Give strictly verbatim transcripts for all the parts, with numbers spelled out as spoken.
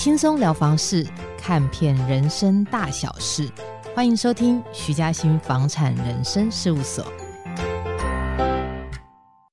轻松聊房事，看遍人生大小事，欢迎收听徐嘉欣房产人生事务所。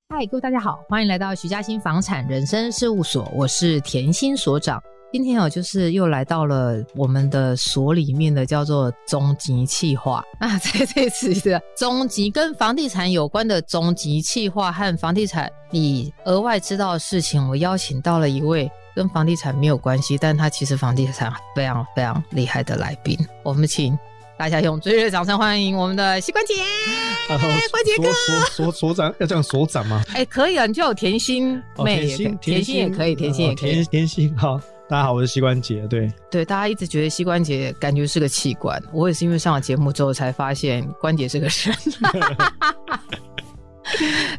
嗨，各位大家好，欢迎来到徐嘉欣房产人生事务所，我是甜心所长。今天哦，就是又来到了我们的所里面的叫做总集企划。那在这次的总集跟房地产有关的总集企划和房地产你额外知道的事情，我邀请到了一位跟房地产没有关系，但他其实房地产非常非常厉害的来宾。我们请大家用最热烈的掌声欢迎我们的膝关节、呃、关节哥。所所长要这样所长吗？哎、欸，可以啊，你叫我甜心妹、哦、甜心甜心也可以，甜心也可以，甜心好。大家好，我是膝关节。对对，大家一直觉得膝关节感觉是个器官，我也是因为上了节目之后才发现关节是个人。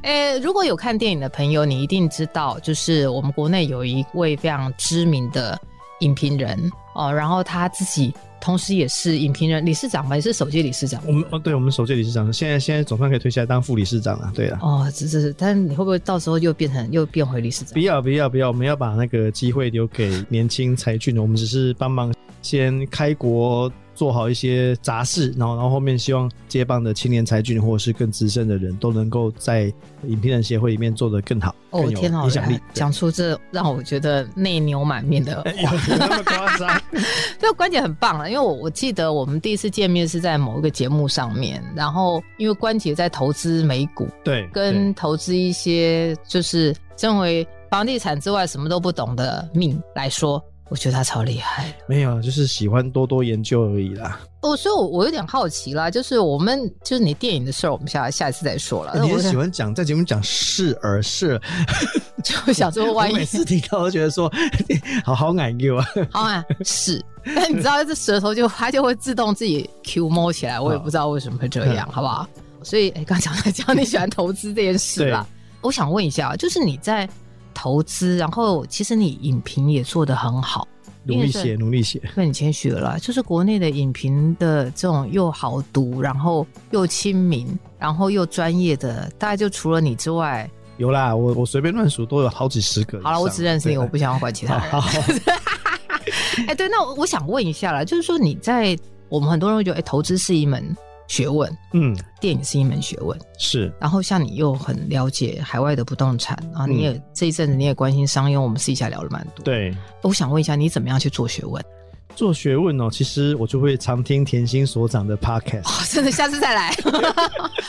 欸、如果有看电影的朋友，你一定知道，就是我们国内有一位非常知名的影评人、哦、然后他自己同时也是影评人理事长吧，也是首届理事长。我们、哦、对，我们首届理事长，现在现在总算可以退下来当副理事长了。对了，哦，是是是，但你会不会到时候又变成又变回理事长？不要不要不要，我们要把那个机会留给年轻才俊，我们只是帮忙先开国。做好一些杂事，然后然后后面希望接棒的青年才俊或者是更资深的人都能够在影评人协会里面做得更好，哦，更有影响力。讲出这让我觉得内牛满面的，有那么夸张？这关节很棒了，因为我我记得我们第一次见面是在某一个节目上面，然后因为关节在投资美股，对，跟投资一些就是身为房地产之外什么都不懂的命来说。我觉得他超厉害的。没有，就是喜欢多多研究而已啦。哦，所以我我有点好奇啦，就是我们就是你电影的事儿，我们下下一次再说了。你很喜欢讲在节目讲是而是，就想说万一每次听到都觉得说好好难给我，好难是，但你知道这舌头就它就会自动自己 Q 摸起来，我也不知道为什么会这样， 好, 好不好？所以哎，刚讲到讲你喜欢投资这件事啦，我想问一下，就是你在。投资，然后其实你影评也做得很好，努力写努力写，对，你谦虚了啦，就是国内的影评的这种又好读，然后又亲民，然后又专业的，大概就除了你之外，有啦，我我随便乱数都有好几十个。好了，我只认识你，我不想要管其他人。好好哎，对，那我想问一下啦，就是说你在我们很多人会觉得，哎，投资是一门学问，嗯，电影是一门学问，是。然后像你又很了解海外的不动产啊，你也、嗯、这一阵子你也关心商用，我们私底下聊了蛮多。对，我想问一下，你怎么样去做学问？做学问哦，其实我就会常听甜心所长的 podcast。哦，真的，下次再来，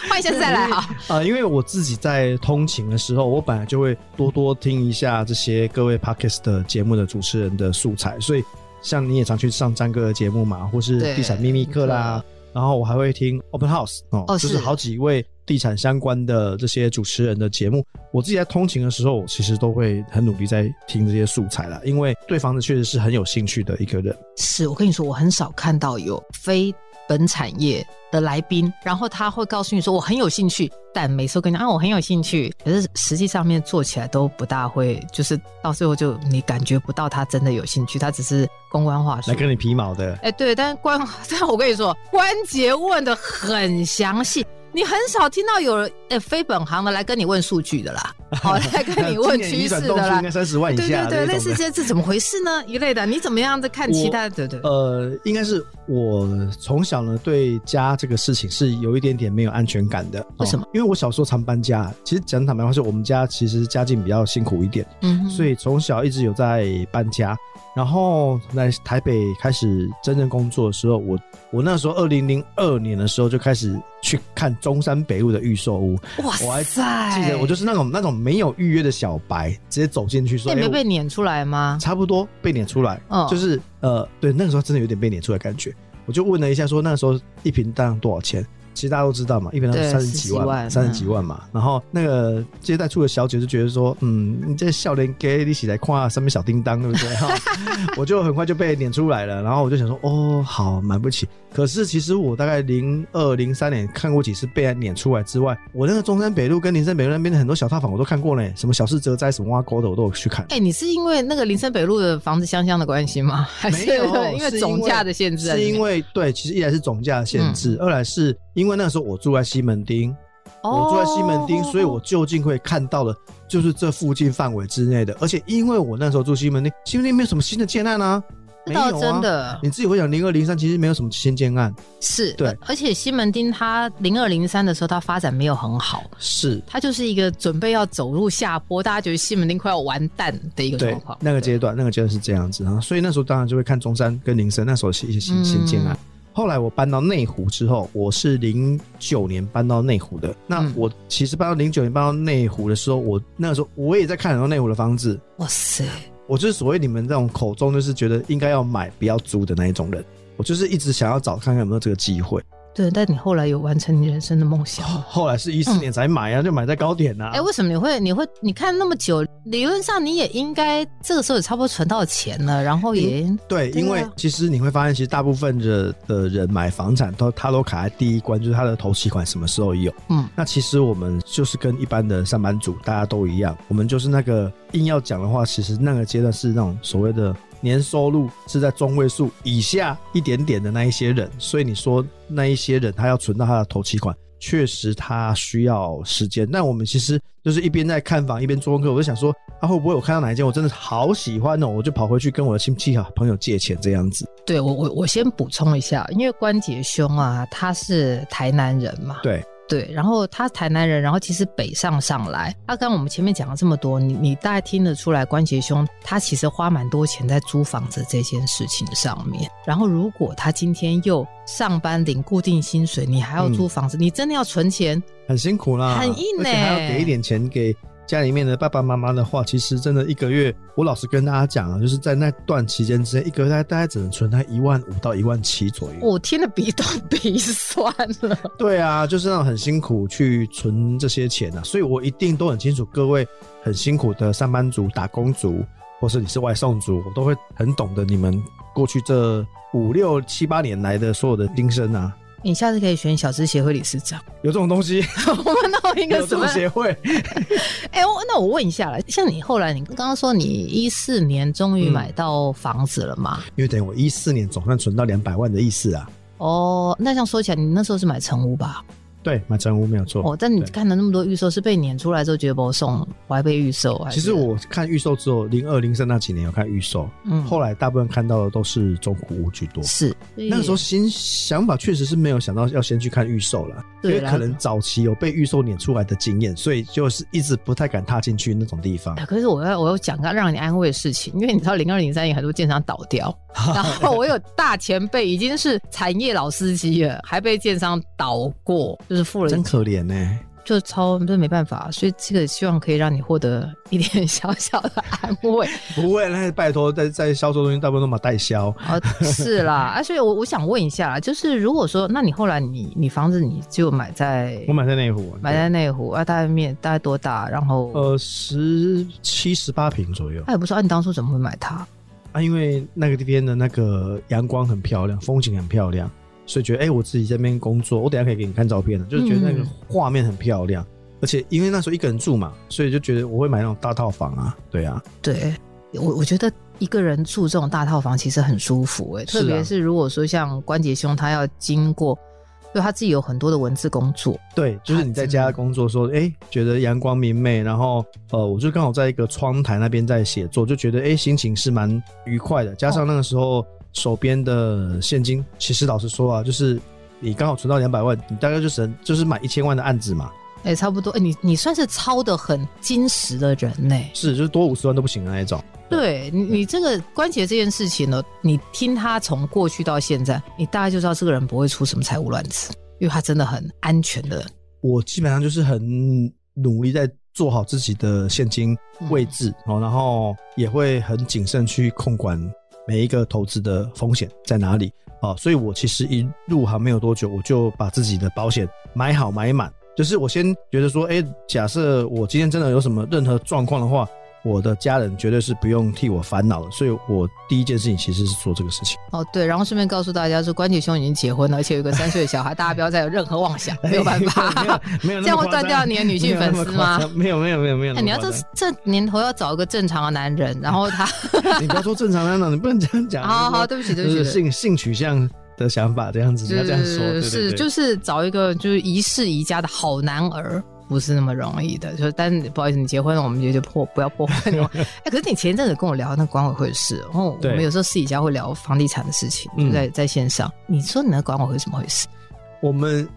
欢迎下次再来哈。呃，因为我自己在通勤的时候，我本来就会多多听一下这些各位 podcast 的节目的主持人的素材，所以像你也常去上詹哥的节目嘛，或是地产秘密课啦。然后我还会听 Open House 哦，哦，就是好几位地产相关的这些主持人的节目。我自己在通勤的时候，我其实都会很努力在听这些素材啦，因为对房子确实是很有兴趣的一个人。是，我跟你说，我很少看到有非本产业的来宾，然后他会告诉你说我很有兴趣，但每次都跟你啊我很有兴趣，可是实际上面做起来都不大会，就是到最后就你感觉不到他真的有兴趣，他只是公关话术来跟你皮毛的。哎、欸，对，但关但我跟你说，关节问的很详细。你很少听到有人、欸、非本行的来跟你问数据的啦，好、哦、来跟你问趋势的啦，今年移转动数应该三十万以下，对对对，类似这是怎么回事呢一类的，你怎么样在看其他的？对对，呃，应该是我从小呢对家这个事情是有一点点没有安全感的。为什么？哦、因为我小时候常搬家，其实讲坦白话是我们家其实家境比较辛苦一点，嗯，所以从小一直有在搬家。然后来台北开始真正工作的时候，我我那时候二零零二年的时候就开始去看中山北路的预售屋。哇塞，我还记得我就是那种那种没有预约的小白，直接走进去说。你没有被撵出来吗？欸、差不多被撵出来，哦、就是呃，对，那个时候真的有点被撵出来的感觉。我就问了一下说，那个时候一坪大概多少钱？其实大家都知道嘛，一平三十几万，三十几万嘛。嗯、然后那个接待处的小姐就觉得说，嗯，你这少年家你是来看什么小叮当，对不对？我就很快就被撵出来了。然后我就想说，哦，好，买不起。可是其实我大概零二零三年看过几次被撵出来之外，我那个中山北路跟林森北路那边的很多小套房我都看过嘞，什么小市哲哉、什么挖沟的我都有去看。哎、欸，你是因为那个林森北路的房子香香的关系吗？还是因为总价的限制？是因为对，其实一来是总价限制、嗯，二来是因为那个时候我住在西门町，哦、我住在西门町，所以我就近会看到了就是这附近范围之内的，而且因为我那时候住西门町，西门町没有什么新的建案啊，没有啊，真的，你自己会讲零二零三其实没有什么新建案，是，对，而且西门町它零二零三的时候它发展没有很好，是，它就是一个准备要走入下坡，大家觉得西门町快要完蛋的一个状况，那个阶段那个阶段是这样子、啊、所以那时候当然就会看中山跟林森那时候一些 新,、嗯、新建案。后来我搬到内湖之后，我是零九年搬到内湖的，那我其实搬到零九年搬到内湖的时候，我那个时候我也在看很多内湖的房子，哇塞，我就是所谓你们这种口中就是觉得应该要买不要租的那一种人，我就是一直想要找看看有没有这个机会。对，但你后来有完成你人生的梦想？后来是十四年才买啊、嗯、就买在高点啊。哎、欸，为什么你会你会你看那么久，理论上你也应该这个时候也差不多存到钱了，然后也、嗯、对, 對、啊、因为其实你会发现其实大部分的人买房产都他都卡在第一关，就是他的头期款什么时候有。嗯，那其实我们就是跟一般的上班族大家都一样，我们就是那个硬要讲的话，其实那个阶段是那种所谓的年收入是在中位数以下一点点的那一些人，所以你说那一些人他要存到他的头期款，确实他需要时间。那我们其实就是一边在看房一边做功课，我就想说啊，会不会我看到哪一间我真的好喜欢哦，我就跑回去跟我的亲戚朋友借钱这样子。对，我我我先补充一下，因为关杰兄啊他是台南人嘛，对对，然后他台南人，然后其实北上上来，他、啊、刚我们前面讲了这么多，你你大概听得出来关杰兄他其实花蛮多钱在租房子这件事情上面，然后如果他今天又上班领固定薪水，你还要租房子、嗯、你真的要存钱很辛苦啦，很硬耶、欸、而且还要给一点钱给家里面的爸爸妈妈的话，其实真的一个月，我老实跟大家讲啊，就是在那段期间之内，一个月大概只能存在一万五到一万七左右。我天哪，鼻都鼻酸了。对啊，就是那种很辛苦去存这些钱啊，所以我一定都很清楚各位很辛苦的上班族、打工族，或是你是外送族，我都会很懂得你们过去这五六七八年来的所有的心声啊。你下次可以选小资协会理事长，有这种东西我们到一个什么协会、欸、那我问一下啦，像你后来你刚刚说你十四年终于买到房子了嘛、嗯、因为等于我十四年总算存到两百万的意思啊。哦，那像说起来你那时候是买成屋吧？对，买成屋没有错、哦、但你看了那么多预售，是被撵出来之后觉得不送，我还被预售。其实我看预售之后零二零三那几年有看预售、嗯、后来大部分看到的都是中古屋居多，是那个时候新想法确实是没有想到要先去看预售了，因为可能早期有被预售撵出来的经验，所以就是一直不太敢踏进去那种地方、啊、可是我要我要讲个让你安慰的事情，因为你知道零二零三有很多建商倒掉然后我有大前辈已经是产业老司机了，还被建商倒过，就是付了，真可怜呢、欸，就超就没办法，所以这个希望可以让你获得一点小小的安慰。不会，那拜托，在在销售中心大部分都买代销、哦、是啦啊，所以我我想问一下啦，就是如果说，那你后来你你房子你就买在，我买在内湖，买在内湖啊，大概面大概多大？然后呃，十七十八坪左右。那、啊、也不是，啊，你当初怎么会买它？啊，因为那个地边的那个阳光很漂亮，风景很漂亮。所以觉得哎、欸，我自己在那边工作，我等一下可以给你看照片了，就是觉得那个画面很漂亮、嗯、而且因为那时候一个人住嘛，所以就觉得我会买那种大套房啊。对啊，对，我我觉得一个人住这种大套房其实很舒服、欸啊、特别是如果说像关杰兄他要经过，就他自己有很多的文字工作，对，就是你在家工作说哎、欸，觉得阳光明媚，然后呃，我就刚好在一个窗台那边在写作，就觉得哎、欸，心情是蛮愉快的，加上那个时候、哦，手边的现金，其实老实说啊，就是你刚好存到两百万，你大概就省就是买一千万的案子嘛，哎、欸，差不多，哎、欸，你你算是超的很矜持的人呢、欸，是，就是多五十万都不行的那一种。对，你你这个关节这件事情呢，你听他从过去到现在，你大概就知道这个人不会出什么财务乱子，因为他真的很安全的人。我基本上就是很努力在做好自己的现金位置，嗯、然后也会很谨慎去控管每一个投资的风险在哪里、啊、所以我其实一入行没有多久，我就把自己的保险买好买满，就是我先觉得说、欸、假设我今天真的有什么任何状况的话，我的家人绝对是不用替我烦恼的，所以我第一件事情其实是做这个事情。哦，对，然后顺便告诉大家说，关杰兄已经结婚了，而且有一个三岁的小孩，大家不要再有任何妄想，没有办法，没有没有这样会断掉你的女性粉丝吗？没有没有没有没有、欸。你要这这年头要找一个正常的男人，然后他，你不要说正常男人，你不能这样讲。好好，对不起对不起，就是性性取向。的想法这样子，你要这样说，对对对，是就是找一个就是宜室宜家的好男儿不是那么容易的，就但不好意思，你结婚了，我们就就破不要破坏你。哎、欸，可是你前一阵子跟我聊那管委会的事，然后我们有时候私底下会聊房地产的事情，就在、嗯、在线上，你说你那管委会怎么回事？我们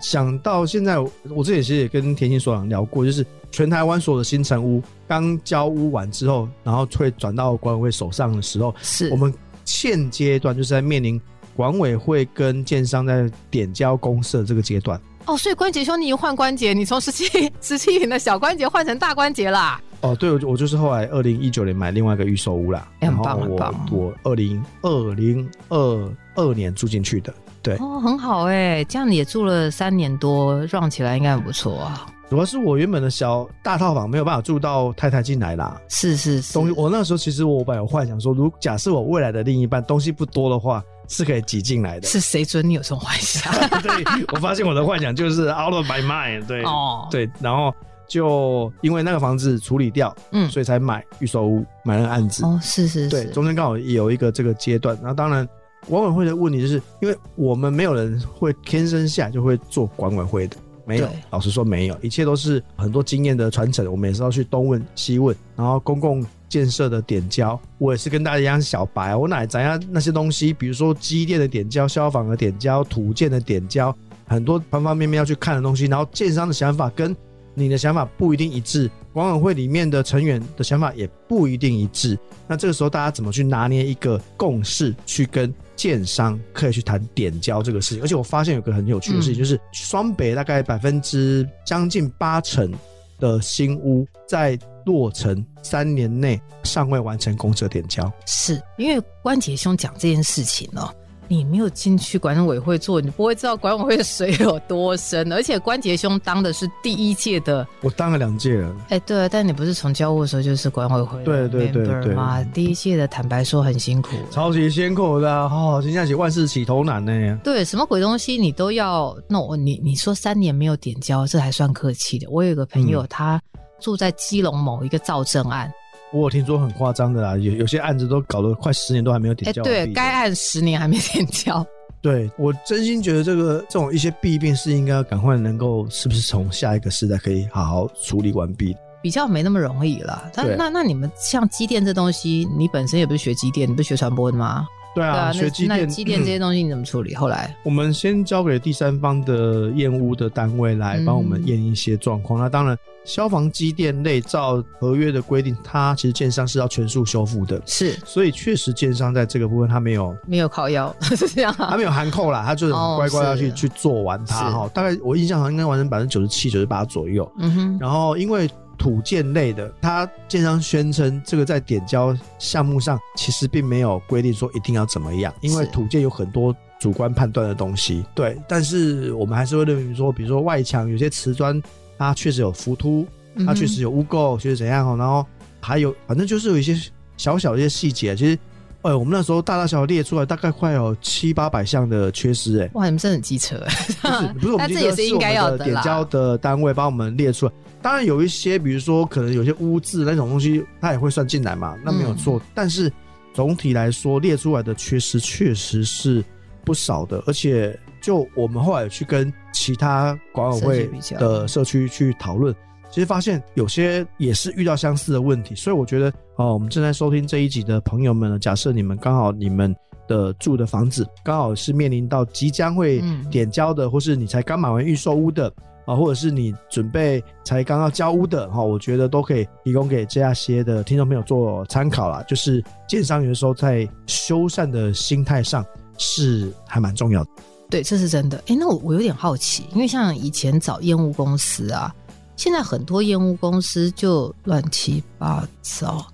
想到现在，我这里其实也跟田心所长聊过，就是全台湾所有的新成屋刚交屋完之后，然后会转到管委会手上的时候，是我们现阶段就是在面临管委会跟建商在点交公社这个阶段。哦，所以关节兄你已经换关节，你从十七十七坪的小关节换成大关节啦。哦，对，我就是后来二零一九年买另外一个预售屋啦，欸、很棒很棒。我二零二零二二年住进去的，对。哦，很好哎、欸，这样你也住了三年多，让起来应该很不错啊。主要是我原本的小大套房没有办法住到太太进来啦。是是是。东西我那时候其实我本来有幻想说，如假设我未来的另一半东西不多的话。是可以挤进来的，是谁准你有这种幻想？对，我发现我的幻想就是 out of my mind， 对、oh. 对，然后就因为那个房子处理掉，嗯，所以才买预售屋，买那个案子。哦、oh, ，是是是，对，中间刚好也有一个这个阶段。然后当然管委会的问题就是，因为我们没有人会天生下就会做管委会的，没有，老实说没有，一切都是很多经验的传承。我们也是要去东问西问，然后公共。建设的点交，我也是跟大家一样小白，我哪知道那些东西，比如说机电的点交、消防的点交、土建的点交，很多方方面面要去看的东西。然后建商的想法跟你的想法不一定一致，管委会里面的成员的想法也不一定一致。那这个时候大家怎么去拿捏一个共识，去跟建商可以去谈点交这个事情？而且我发现有个很有趣的事情，嗯、就是双北大概百分之将近八成的新屋在落成三年内尚未完成公社点交，是因为关杰兄讲这件事情哦，你没有进去管委会做，你不会知道管委会的水有多深。而且关杰兄当的是第一届的，我当了两届了。哎、欸，对、啊，但你不是从交屋的时候就是管委会的 member 吗？对对对对嘛，第一届的坦白说很辛苦，超级辛苦的、啊，好、哦，现在起万事起头难呢。对，什么鬼东西你都要弄、no, 你你说三年没有点交，这还算客气的。我有一个朋友、嗯、他。住在基隆某一个造镇案，我有听说很夸张的啦， 有, 有些案子都搞了快十年都还没有点交、欸、对，该案十年还没点交。对，我真心觉得这个这种一些弊病是应该赶快能够是不是从下一个世代可以好好处理完毕，比较没那么容易啦。但那那你们像机电这东西，你本身也不是学机电，你不是学传播的吗？对啊，对啊，学机电，那机电这些东西你怎么处理？后来我们先交给第三方的验屋的单位来帮我们验一些状况、嗯、那当然消防机电类照合约的规定，它其实建商是要全数修复的，是，所以确实建商在这个部分它没有没有靠腰是这样、啊、它没有含扣啦，它就是乖乖要去、哦、去做完它、哦、大概我印象好像应该完成 百分之九十七到百分之九十八 左右、嗯、哼。然后因为土建类的，它建商宣称这个在点交项目上其实并没有规定说一定要怎么样，因为土建有很多主观判断的东西，对，但是我们还是会认为说，比如说外墙有些瓷砖它确实有浮凸，它确实有污垢，确实怎样，然后还有反正就是有一些小小的一些细节，其实哎、欸，我们那时候大大小小列出来大概快有七八百项的缺失、欸、哇，你们真的很机车、欸、不是不是，我们这也是应该要的啦，点交的单位把我们列出来。当然有一些比如说可能有些污渍那种东西它也会算进来嘛，那没有错、嗯、但是总体来说列出来的缺失确实是不少的。而且就我们后来去跟其他管委会的社区去讨论，其实发现有些也是遇到相似的问题。所以我觉得、哦、我们正在收听这一集的朋友们呢，假设你们刚好你们的住的房子刚好是面临到即将会点交的、嗯、或是你才刚买完预售屋的，或者是你准备才刚要交屋的，我觉得都可以提供给这些的听众朋友做参考啦。就是建商有的时候在修缮的心态上是还蛮重要的，对，这是真的。诶，那 我, 我有点好奇，因为像以前找验屋公司啊，现在很多验屋公司就乱七八糟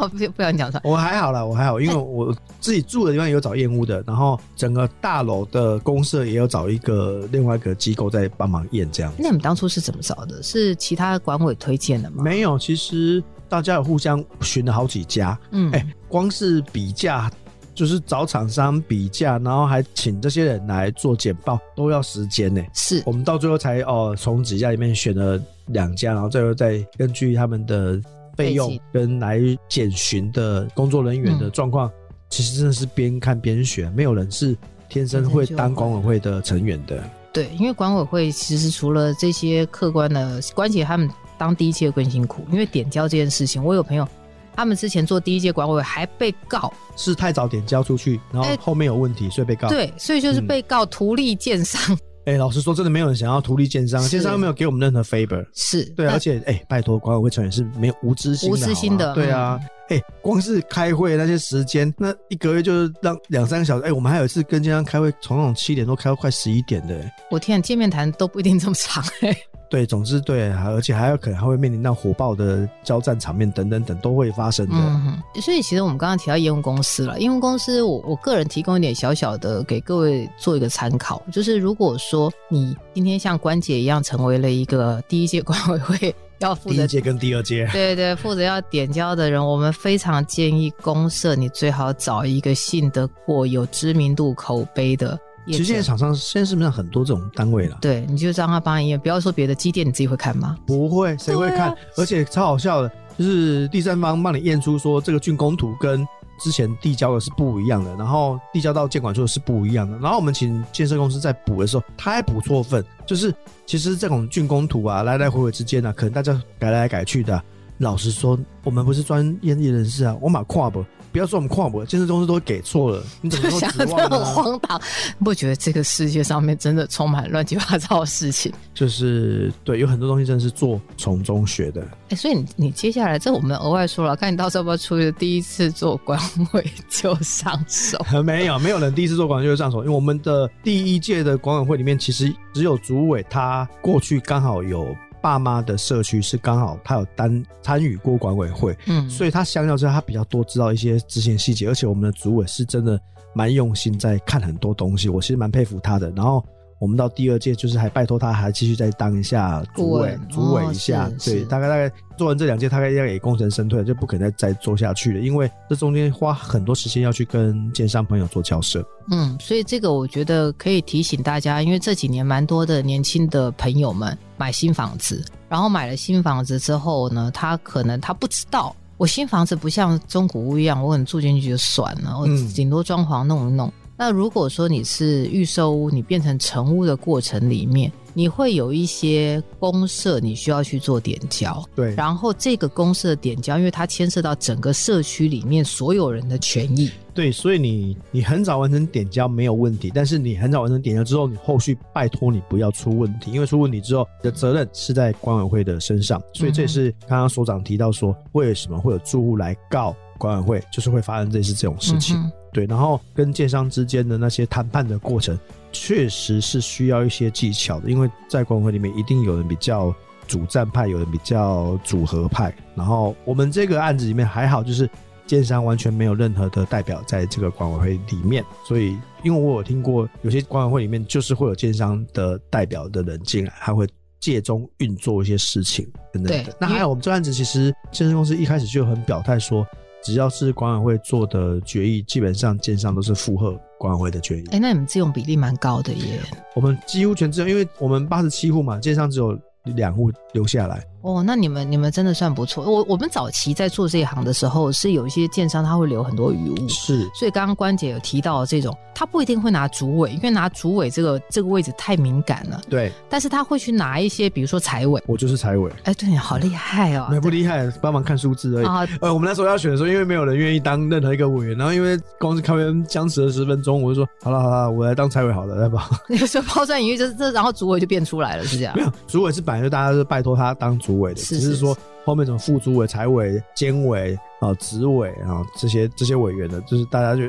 我不想讲出来。我还好啦，我还好，因为我自己住的地方也有找验屋的，然后整个大楼的公社也有找一个另外一个机构在帮忙验这样。那你们当初是怎么找的？是其他管委推荐的吗？没有，其实大家有互相寻了好几家，嗯，哎、欸，光是比价就是找厂商比价，然后还请这些人来做简报，都要时间呢。是，我们到最后才哦，从几家里面选了两家，然后最后再根据他们的费用跟来检询的工作人员的状况，其实真的是边看边学，没有人是天生会当管委会的成员的。对，因为管委会其实除了这些客观的关系，他们当第一届更辛苦，因为点交这件事情，我有朋友他们之前做第一届管委会还被告是太早点交出去，然后后面有问题、欸、所以被告，对，所以就是被告图利建商、嗯欸、老实说真的没有人想要图利建商，建商又没有给我们任何 favor， 是对，而且、欸、拜托管委会成员是没有无知心的，无知心的，对啊、嗯欸、光是开会那些时间，那一个月就是让两三个小时、欸、我们还有一次跟建商开会从那种七点多开到快十一点的、欸、我天，见面谈都不一定这么长、欸、对，总之对，而且还有可能还会面临到火爆的交战场面等等等都会发生的、嗯、所以其实我们刚刚提到业务公司了，业务公司 我, 我个人提供一点小小的给各位做一个参考，就是如果说你今天像关姐一样成为了一个第一届管委会要负责第一届跟第二届，对对，负责要点交的人，我们非常建议公社你最好找一个信得过、有知名度、口碑的业者。其实现在厂商现在市面上很多这种单位了，对，你就让他帮你验，不要说别的机电你自己会看吗？不会，谁会看、啊、而且超好笑的就是第三方帮你验出说这个竣工图跟之前递交的是不一样的，然后递交到建管处的是不一样的，然后我们请建设公司在补的时候他还补错份，就是其实这种竣工图啊来来回回之间啊可能大家改来改去的、啊、老实说我们不是专业人士啊，我嘛看不不要说我们看不，建设公司都会给错了，你怎么都指望呢、啊、这很荒唐，不觉得这个世界上面真的充满乱七八糟的事情，就是对，有很多东西真的是做从中学的、欸、所以 你, 你接下来这我们额外说了，看你到时候要不要出去第一次做管委就上手没有没有人第一次做管委就上手，因为我们的第一届的管委会里面其实只有主委他过去刚好有爸妈的社区是刚好他有单参与过管委会、嗯、所以他相较之下他比较多知道一些之前细节，而且我们的主委是真的蛮用心在看很多东西，我其实蛮佩服他的，然后我们到第二届就是还拜托他还继续再当一下主委主委一下、哦、对，大概大概做完这两届大概要给功成身退了，就不可能 再, 再做下去了，因为这中间花很多时间要去跟建商朋友做交涉。嗯，所以这个我觉得可以提醒大家，因为这几年蛮多的年轻的朋友们买新房子，然后买了新房子之后呢，他可能他不知道我新房子不像中古屋一样我可能住进去就算了，我顶多装潢弄一弄、嗯，那如果说你是预售屋，你变成成屋的过程里面，你会有一些公社你需要去做点交，对，然后这个公社点交因为它牵涉到整个社区里面所有人的权益，对，所以你你很早完成点交没有问题，但是你很早完成点交之后，你后续拜托你不要出问题，因为出问题之后你的责任是在管委会的身上，所以这也是刚刚所长提到说为什么会有住户来告管委会，就是会发生这次这种事情、嗯，对，然后跟建商之间的那些谈判的过程确实是需要一些技巧的，因为在管委会里面一定有人比较主战派，有人比较组合派，然后我们这个案子里面还好就是建商完全没有任何的代表在这个管委会里面，所以因为我有听过有些管委会里面就是会有建商的代表的人进来，他会借中运作一些事情等等等。对，那还有我们这个案子其实建设公司一开始就很表态说只要是管委会做的决议基本上建商都是附和管委会的决议、欸、那你们自用比例蛮高的耶，我们几乎全自用，因为我们八十七户嘛，建商只有两户留下来。哦，那你们你们真的算不错。我我们早期在做这一行的时候是有一些建商他会留很多余物，是，所以刚刚关姐有提到的这种他不一定会拿主委，因为拿主委这个这个位置太敏感了，对，但是他会去拿一些比如说财委，我就是财委，哎，对，你好厉害哦，没不厉害，帮忙看数字而已、啊、呃，我们那时候要选的时候因为没有人愿意当任何一个委员，然后因为光是开会僵持了十分钟，我就说好了好了我来当财委好了，来吧，你说抛砖引玉，这然后主委就变出来了，是这样，没有，主委是本来就大家就拜托他当主委的，只是说后面什么副主委、财委、监委啊、执委啊这些这些委员的，就是大家觉得，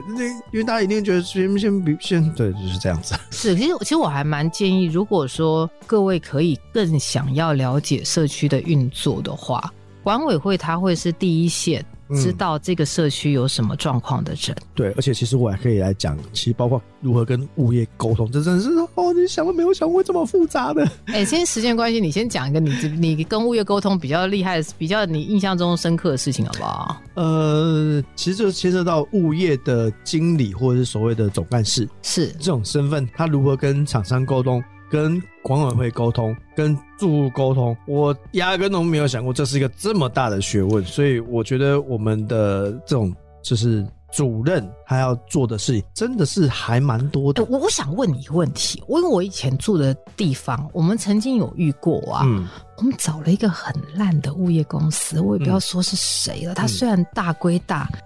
因为大家一定觉得先先先对，就是这样子。是，其实其实我还蛮建议，如果说各位可以更想要了解社区的运作的话，管委会它会是第一线。知道这个社区有什么状况的人、嗯、对，而且其实我还可以来讲其实包括如何跟物业沟通，这真的是哦，你想都没有想过这么复杂的。欸，今天时间关系你先讲一个 你, 你跟物业沟通比较厉害比较你印象中深刻的事情好不好？呃，其实就牵涉到物业的经理或者是所谓的总干事，是这种身份他如何跟厂商沟通，跟管委会沟通，跟住户沟通，我压根都没有想过这是一个这么大的学问，所以我觉得我们的这种就是主任他要做的事情真的是还蛮多的、欸、我, 我想问你一个问题，因为我以前住的地方我们曾经有遇过啊、嗯、我们找了一个很烂的物业公司，我也不要说是谁了、嗯、他虽然大归大、嗯、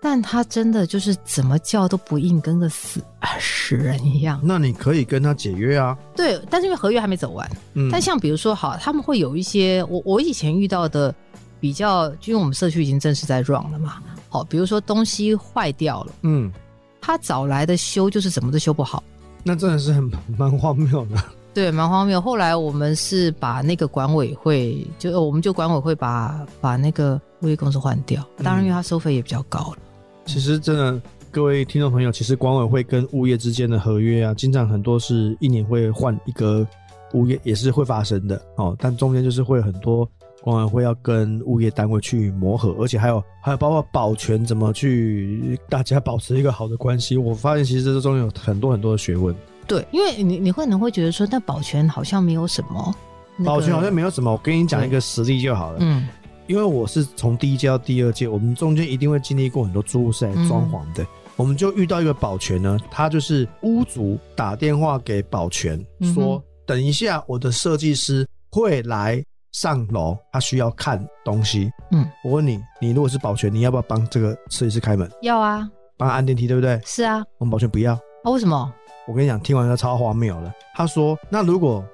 但他真的就是怎么叫都不硬，跟个死死人一样。那你可以跟他解约啊。对，但是因为合约还没走完、嗯、但像比如说好，他们会有一些 我, 我以前遇到的比较，因为我们社区已经正式在 run 了嘛，好，比如说东西坏掉了，嗯，他找来的修就是什么都修不好，那真的是很蛮荒谬的。对，蛮荒谬。后来我们是把那个管委会，就我们就管委会把把那个物业公司换掉，当然因为他收费也比较高了、嗯、其实真的各位听众朋友，其实管委会跟物业之间的合约啊，经常很多是一年会换一个物业，也是会发生的、哦、但中间就是会很多管委会要跟物业单位去磨合，而且还有还有包括保全怎么去大家保持一个好的关系。我发现其实这中有很多很多的学问。对，因为你你可能会觉得说，但保全好像没有什么、那个、保全好像没有什么。我跟你讲一个实例就好了。嗯，因为我是从第一届到第二届，我们中间一定会经历过很多租屋是来装潢的、嗯、我们就遇到一个保全呢，他就是屋主打电话给保全说、嗯、等一下我的设计师会来上楼，他需要看东西。嗯，我问你，你如果是保全，你要不要帮这个设计师开门？要啊，帮他按电梯，对不对？是啊。我们保全不要啊？为什么？我跟你讲，听完他超荒谬了。他说，那如果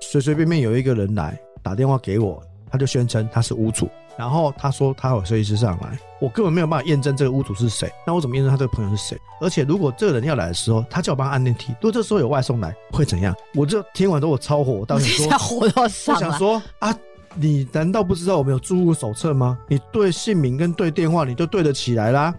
随随便便有一个人来打电话给我，他就宣称他是屋主，然后他说他有设计师上来，我根本没有办法验证这个屋主是谁，那我怎么验证他这个朋友是谁？而且如果这个人要来的时候，他叫我帮他按电梯，如果这时候有外送来会怎样？我就听完之后我超火，我当时说火到上来，我想说啊，你难道不知道我们有租屋手册吗？你对姓名跟对电话你就对得起来啦。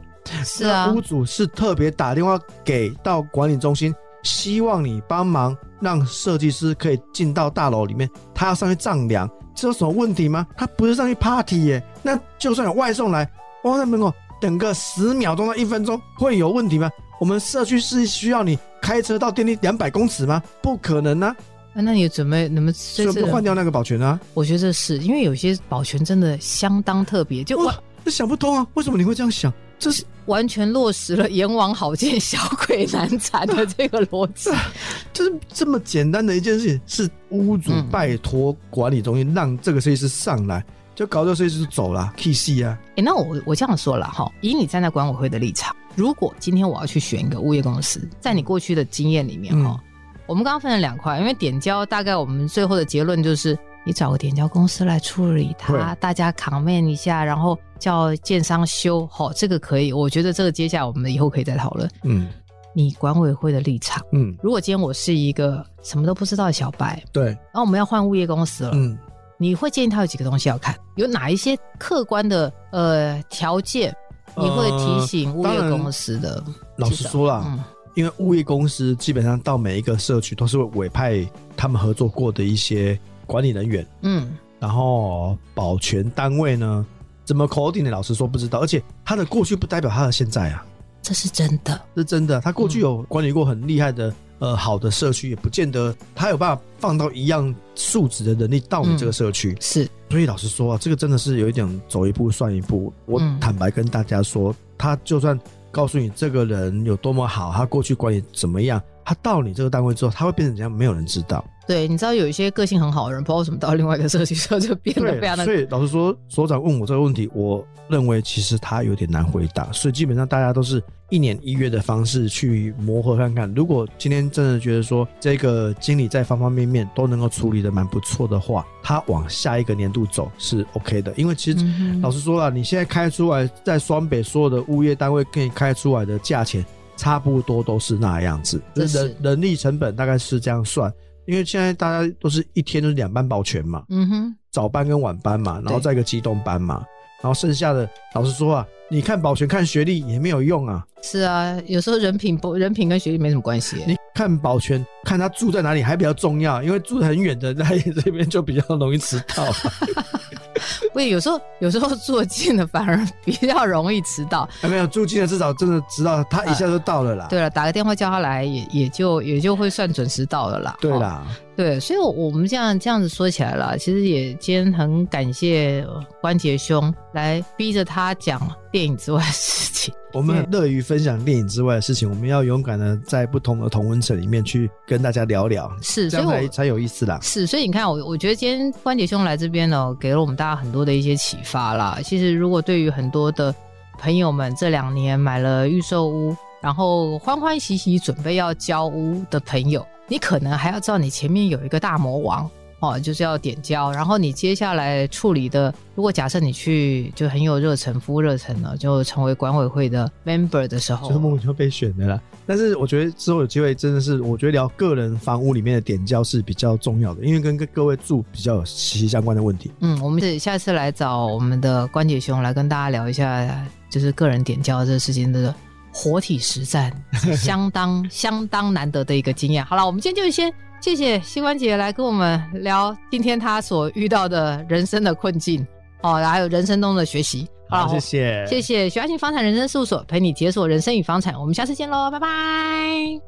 是啊，屋主是特别打电话给到管理中心，希望你帮忙让设计师可以进到大楼里面，他要上去丈量，这有什么问题吗？他不是上去 party 耶、欸、那就算有外送来，我在门口等个十秒钟到一分钟会有问题吗？我们社区是需要你开车到电梯两百公尺吗？不可能啊。啊、那你准备你们这次换掉那个保全啊？我觉得这是因为有些保全真的相当特别，就我这想不通啊，为什么你会这样想？这是完全落实了阎王好见小鬼难缠的这个逻辑。就是这么简单的一件事情，是屋主拜托管理中心、嗯、让这个设计师上来，就搞到设计师走了 K C 啊、欸、那我我这样说啦，以你站在管委会的立场，如果今天我要去选一个物业公司，在你过去的经验里面、嗯、我们刚刚分了两块，因为点交大概我们最后的结论就是你找个点交公司来处理它，大家 comment 一下，然后叫建商修、哦、这个可以，我觉得这个接下来我们以后可以再讨论。嗯，你管委会的立场，嗯，如果今天我是一个什么都不知道的小白，对，然后我们要换物业公司了，嗯，你会建议他有几个东西要看，有哪一些客观的呃条件你会提醒物业公司的、呃、老实说啦、嗯，因为物业公司基本上到每一个社区都是委派他们合作过的一些管理人员，嗯，然后保全单位呢怎么 coding 的老实说不知道，而且他的过去不代表他的现在啊，这是真的，这是真的。他过去有管理过很厉害的、嗯、呃好的社区，也不见得他有办法放到一样素质的能力到你这个社区、嗯、是。所以老实说啊，这个真的是有一点走一步算一步。我坦白跟大家说、嗯、他就算告诉你这个人有多么好，他过去管理怎么样，他到你这个单位之后他会变成怎样没有人知道。对，你知道有一些个性很好的人不知道怎么到另外一个社区之后就变得非常的。所以老实说，所长问我这个问题，我认为其实他有点难回答，所以基本上大家都是一年一月的方式去磨合看看。如果今天真的觉得说这个经理在方方面面都能够处理的蛮不错的话，他往下一个年度走是 OK 的。因为其实、嗯、老实说啦，你现在开出来在双北所有的物业单位给你开出来的价钱差不多都是那样子，就是 人力成本大概是这样算。因为现在大家都是一天就是两班保全嘛，嗯哼，早班跟晚班嘛，然后再一个机动班嘛，然后剩下的老实说啊，你看保全看学历也没有用啊。是啊，有时候人品人品跟学历没什么关系、欸、你看保全看他住在哪里还比较重要，因为住很远的在这边就比较容易迟到。不，有时候有时候住近的反而比较容易迟到、啊、没有住近的至少真的迟到他一下就到了啦、呃、对了，打个电话叫他来 也, 也就也就会算准时到了啦。对啦、哦、对，所以我们这样这样子说起来了，其实也今天很感谢关杰兄来逼着他讲电影之外的事情。我们很乐于分享电影之外的事情，我们要勇敢的在不同的同温层里面去跟大家聊聊，是这样 才, 才有意思啦。是，所以你看 我, 我觉得今天关杰兄来这边呢，给了我们大家很多的一些启发啦。其实如果对于很多的朋友们这两年买了预售屋，然后欢欢喜喜准备要交屋的朋友，你可能还要知道你前面有一个大魔王哦，就是要点交，然后你接下来处理的，如果假设你去就很有热忱，服务热忱了，就成为管委会的 member 的时候，就梦就被选的啦。但是我觉得之后有机会真的是，我觉得聊个人房屋里面的点交是比较重要的，因为跟各位住比较有息息相关的问题。嗯，我们下次来找我们的关杰兄来跟大家聊一下，就是个人点交这个事情的活体实战，相当相当难得的一个经验。好了，我们今天就先谢谢膝关节来跟我们聊今天他所遇到的人生的困境哦，还有人生中的学习。好，谢谢谢谢许阿信房产人生事务所，陪你解锁人生与房产，我们下次见咯，拜拜。